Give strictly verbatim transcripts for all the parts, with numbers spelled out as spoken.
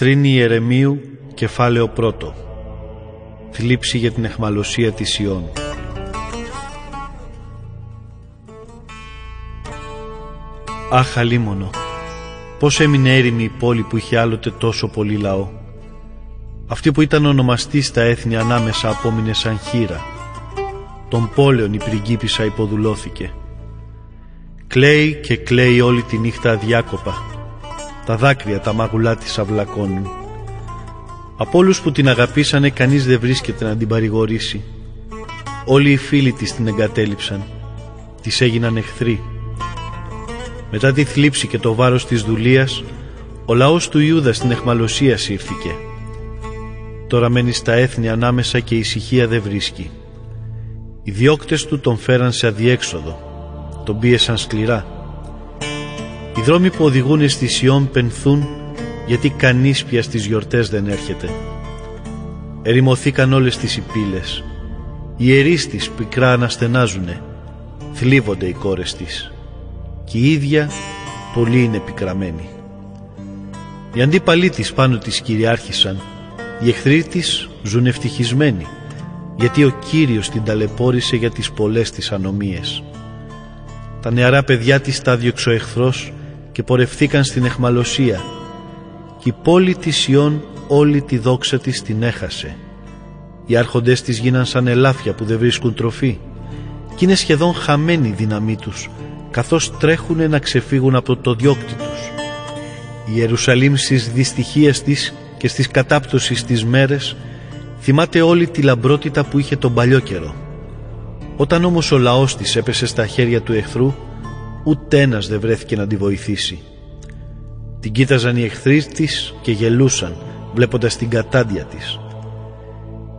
Θρήνη Ιερεμίου, κεφάλαιο πρώτο. Θλίψη για την αιχμαλωσία της Ιών. Αχ, αλίμονο, πώς έμεινε έρημη η πόλη που είχε άλλοτε τόσο πολύ λαό. Αυτή που ήταν ονομαστή στα έθνη ανάμεσα απόμεινε σαν χήρα. Των πόλεων η πριγκίπισσα υποδουλώθηκε. Κλαίει και κλαίει όλη τη νύχτα αδιάκοπα. Τα δάκρυα τα μαγουλά της αυλακώνουν. Από όλους που την αγαπήσανε κανείς δεν βρίσκεται να την παρηγορήσει. Όλοι οι φίλοι της την εγκατέλειψαν. Της έγιναν εχθροί. Μετά τη θλίψη και το βάρος της δουλείας, ο λαός του Ιούδα στην αιχμαλωσία σύρθηκε. Τώρα μένει στα έθνη ανάμεσα και η ησυχία δεν βρίσκει. Οι διώκτες του τον φέραν σε αδιέξοδο. Τον πίεσαν σκληρά. Οι δρόμοι που οδηγούν στη Σιών πενθούν, γιατί κανείς πια στις γιορτές δεν έρχεται. Ερημωθήκαν όλες τις υπήλες. Οι ιερείς της πικρά αναστενάζουνε. Θλίβονται οι κόρες της. Και η ίδια πολύ είναι πικραμένη. Οι αντίπαλοι της πάνω της κυριάρχησαν. Οι εχθροί της ζουν ευτυχισμένοι, γιατί ο Κύριος την ταλαιπώρησε για τις πολλές της ανομίες. Τα νεαρά παιδιά της τα διώξε ο εχθρός και πορευθήκαν στην αιχμαλωσία. Κι η πόλη της Ιών όλη τη δόξα της την έχασε. Οι άρχοντες της γίναν σαν ελάφια που δεν βρίσκουν τροφή. Κι είναι σχεδόν χαμένη η δύναμή τους, καθώς τρέχουνε να ξεφύγουν από το διώκτη τους. Η Ιερουσαλήμ στις δυστυχίες της και στις κατάπτωσης της μέρες θυμάται όλη τη λαμπρότητα που είχε τον παλιό καιρό. Όταν όμως ο λαός της έπεσε στα χέρια του εχθρού, ούτε ένας δεν βρέθηκε να τη βοηθήσει. Την κοίταζαν οι εχθροί της και γελούσαν, βλέποντας την κατάντια της. Η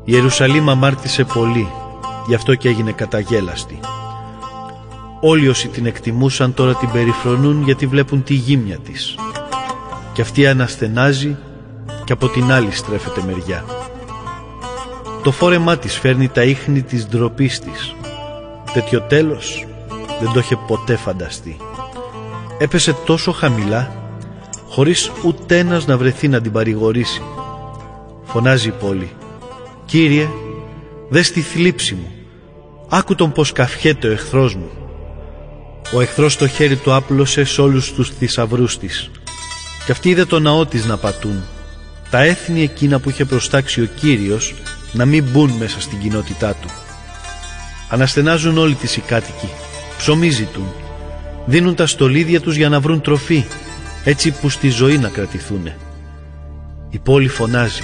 Ιερουσαλήμ αμάρτησε πολύ, γι' αυτό και έγινε καταγέλαστη. Όλοι όσοι την εκτιμούσαν τώρα την περιφρονούν, γιατί βλέπουν τη γύμνια της. Και αυτή αναστενάζει και από την άλλη στρέφεται μεριά. Το φόρεμά της φέρνει τα ίχνη της ντροπής της. Τέτοιο τέλος δεν το είχε ποτέ φανταστεί. Έπεσε τόσο χαμηλά, χωρίς ούτε ένας να βρεθεί να την παρηγορήσει. Φωνάζει η πόλη: «Κύριε, δες τη θλίψη μου. Άκου τον πως καυχέται ο εχθρός μου». Ο εχθρός το χέρι του άπλωσε σε όλους τους θησαυρούς της. Κι αυτή είδε το ναό της να πατούν. Τα έθνη εκείνα που είχε προστάξει ο Κύριος να μην μπουν μέσα στην κοινότητά του. Αναστενάζουν όλοι τις οι κάτοικοι, ψωμίζητουν, δίνουν τα στολίδια τους για να βρουν τροφή, έτσι που στη ζωή να κρατηθούνε. Η πόλη φωνάζει: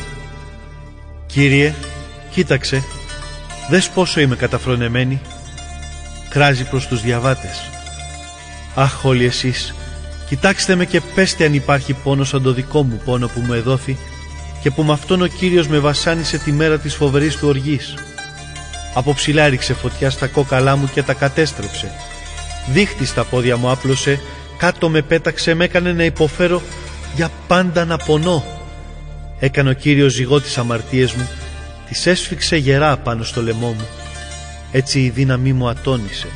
«Κύριε, κοίταξε, δες πόσο είμαι καταφρονεμένη». Κράζει προς τους διαβάτες: «Αχ, όλοι εσείς, κοιτάξτε με και πέστε αν υπάρχει πόνος σαν το δικό μου πόνο που μου εδόθη και που με αυτόν ο Κύριος με βασάνισε τη μέρα της φοβερής του οργής. Από ψηλά έριξε φωτιά στα κόκαλά μου και τα κατέστρεψε. Δίχτυ στα πόδια μου άπλωσε, κάτω με πέταξε, με έκανε να υποφέρω, για πάντα να πονώ. Έκανε ο Κύριος ζυγό τις αμαρτίες μου, τις έσφιξε γερά πάνω στο λαιμό μου. Έτσι η δύναμή μου ατώνησε.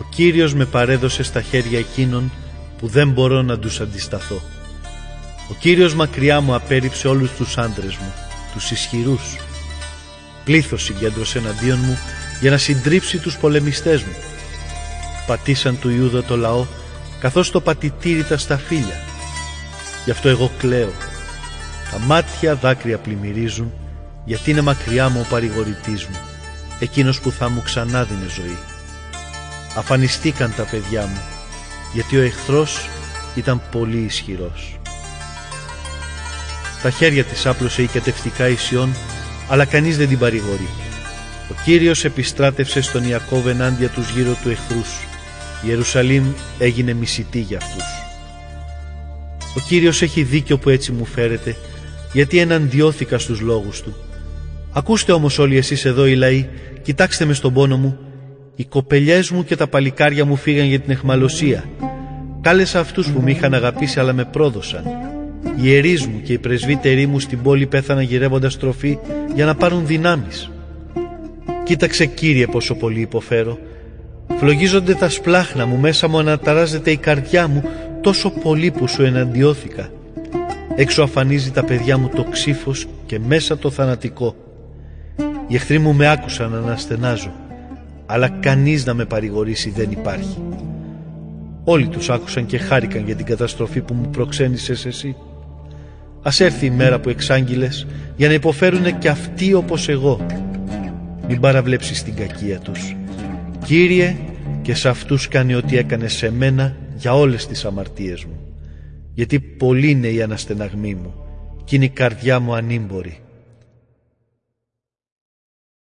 Ο Κύριος με παρέδωσε στα χέρια εκείνων που δεν μπορώ να τους αντισταθώ. Ο Κύριος μακριά μου απέρριψε όλους τους άντρες μου, τους ισχυρούς. Πλήθος συγκέντρωσε εναντίον μου για να συντρίψει τους πολεμιστές μου. Πατήσαν του Ιούδα το λαό, καθώς το πατητήρητα στα φύλλα. Γι' αυτό εγώ κλαίω. Τα μάτια δάκρυα πλημμυρίζουν, γιατί είναι μακριά μου ο παρηγορητής μου, εκείνος που θα μου ξανά δίνει ζωή. Αφανιστήκαν τα παιδιά μου, γιατί ο εχθρός ήταν πολύ ισχυρός». Τα χέρια της άπλωσε η κατευτικά Ισιών, αλλά κανείς δεν την παρηγορεί. Ο Κύριος επιστράτευσε στον Ιακώβ ενάντια τους γύρω του εχθρούς. Η Ιερουσαλήμ έγινε μισητή για αυτούς. Ο Κύριος έχει δίκιο που έτσι μου φέρεται, γιατί εναντιώθηκα στους λόγους του. Ακούστε όμως όλοι εσείς εδώ οι λαοί, κοιτάξτε με στον πόνο μου. Οι κοπελιές μου και τα παλικάρια μου φύγαν για την αιχμαλωσία. Κάλεσα αυτούς που με είχαν αγαπήσει, αλλά με πρόδωσαν. Οι ιερείς μου και οι πρεσβύτεροι μου στην πόλη πέθαναν γυρεύοντας τροφή για να πάρουν δυνάμεις. Κοίταξε, Κύριε, πόσο πολύ υποφέρω. Φλογίζονται τα σπλάχνα μου, μέσα μου αναταράζεται η καρδιά μου, τόσο πολύ που σου εναντιώθηκα. Έξω αφανίζει τα παιδιά μου το ξύφος και μέσα το θανατικό. Οι εχθροί μου με άκουσαν να αναστενάζω, αλλά κανείς να με παρηγορήσει δεν υπάρχει. Όλοι τους άκουσαν και χάρηκαν για την καταστροφή που μου προξένησες εσύ. Ας έρθει η μέρα που εξάγγειλες, για να υποφέρουνε κι αυτοί όπως εγώ. Μην παραβλέψεις την κακία τους. Κύριε, και σε αυτούς κάνε ό,τι έκανες σε μένα για όλες τις αμαρτίες μου. Γιατί πολλοί είναι οι αναστεναγμοί μου, κι είναι η καρδιά μου ανήμπορη.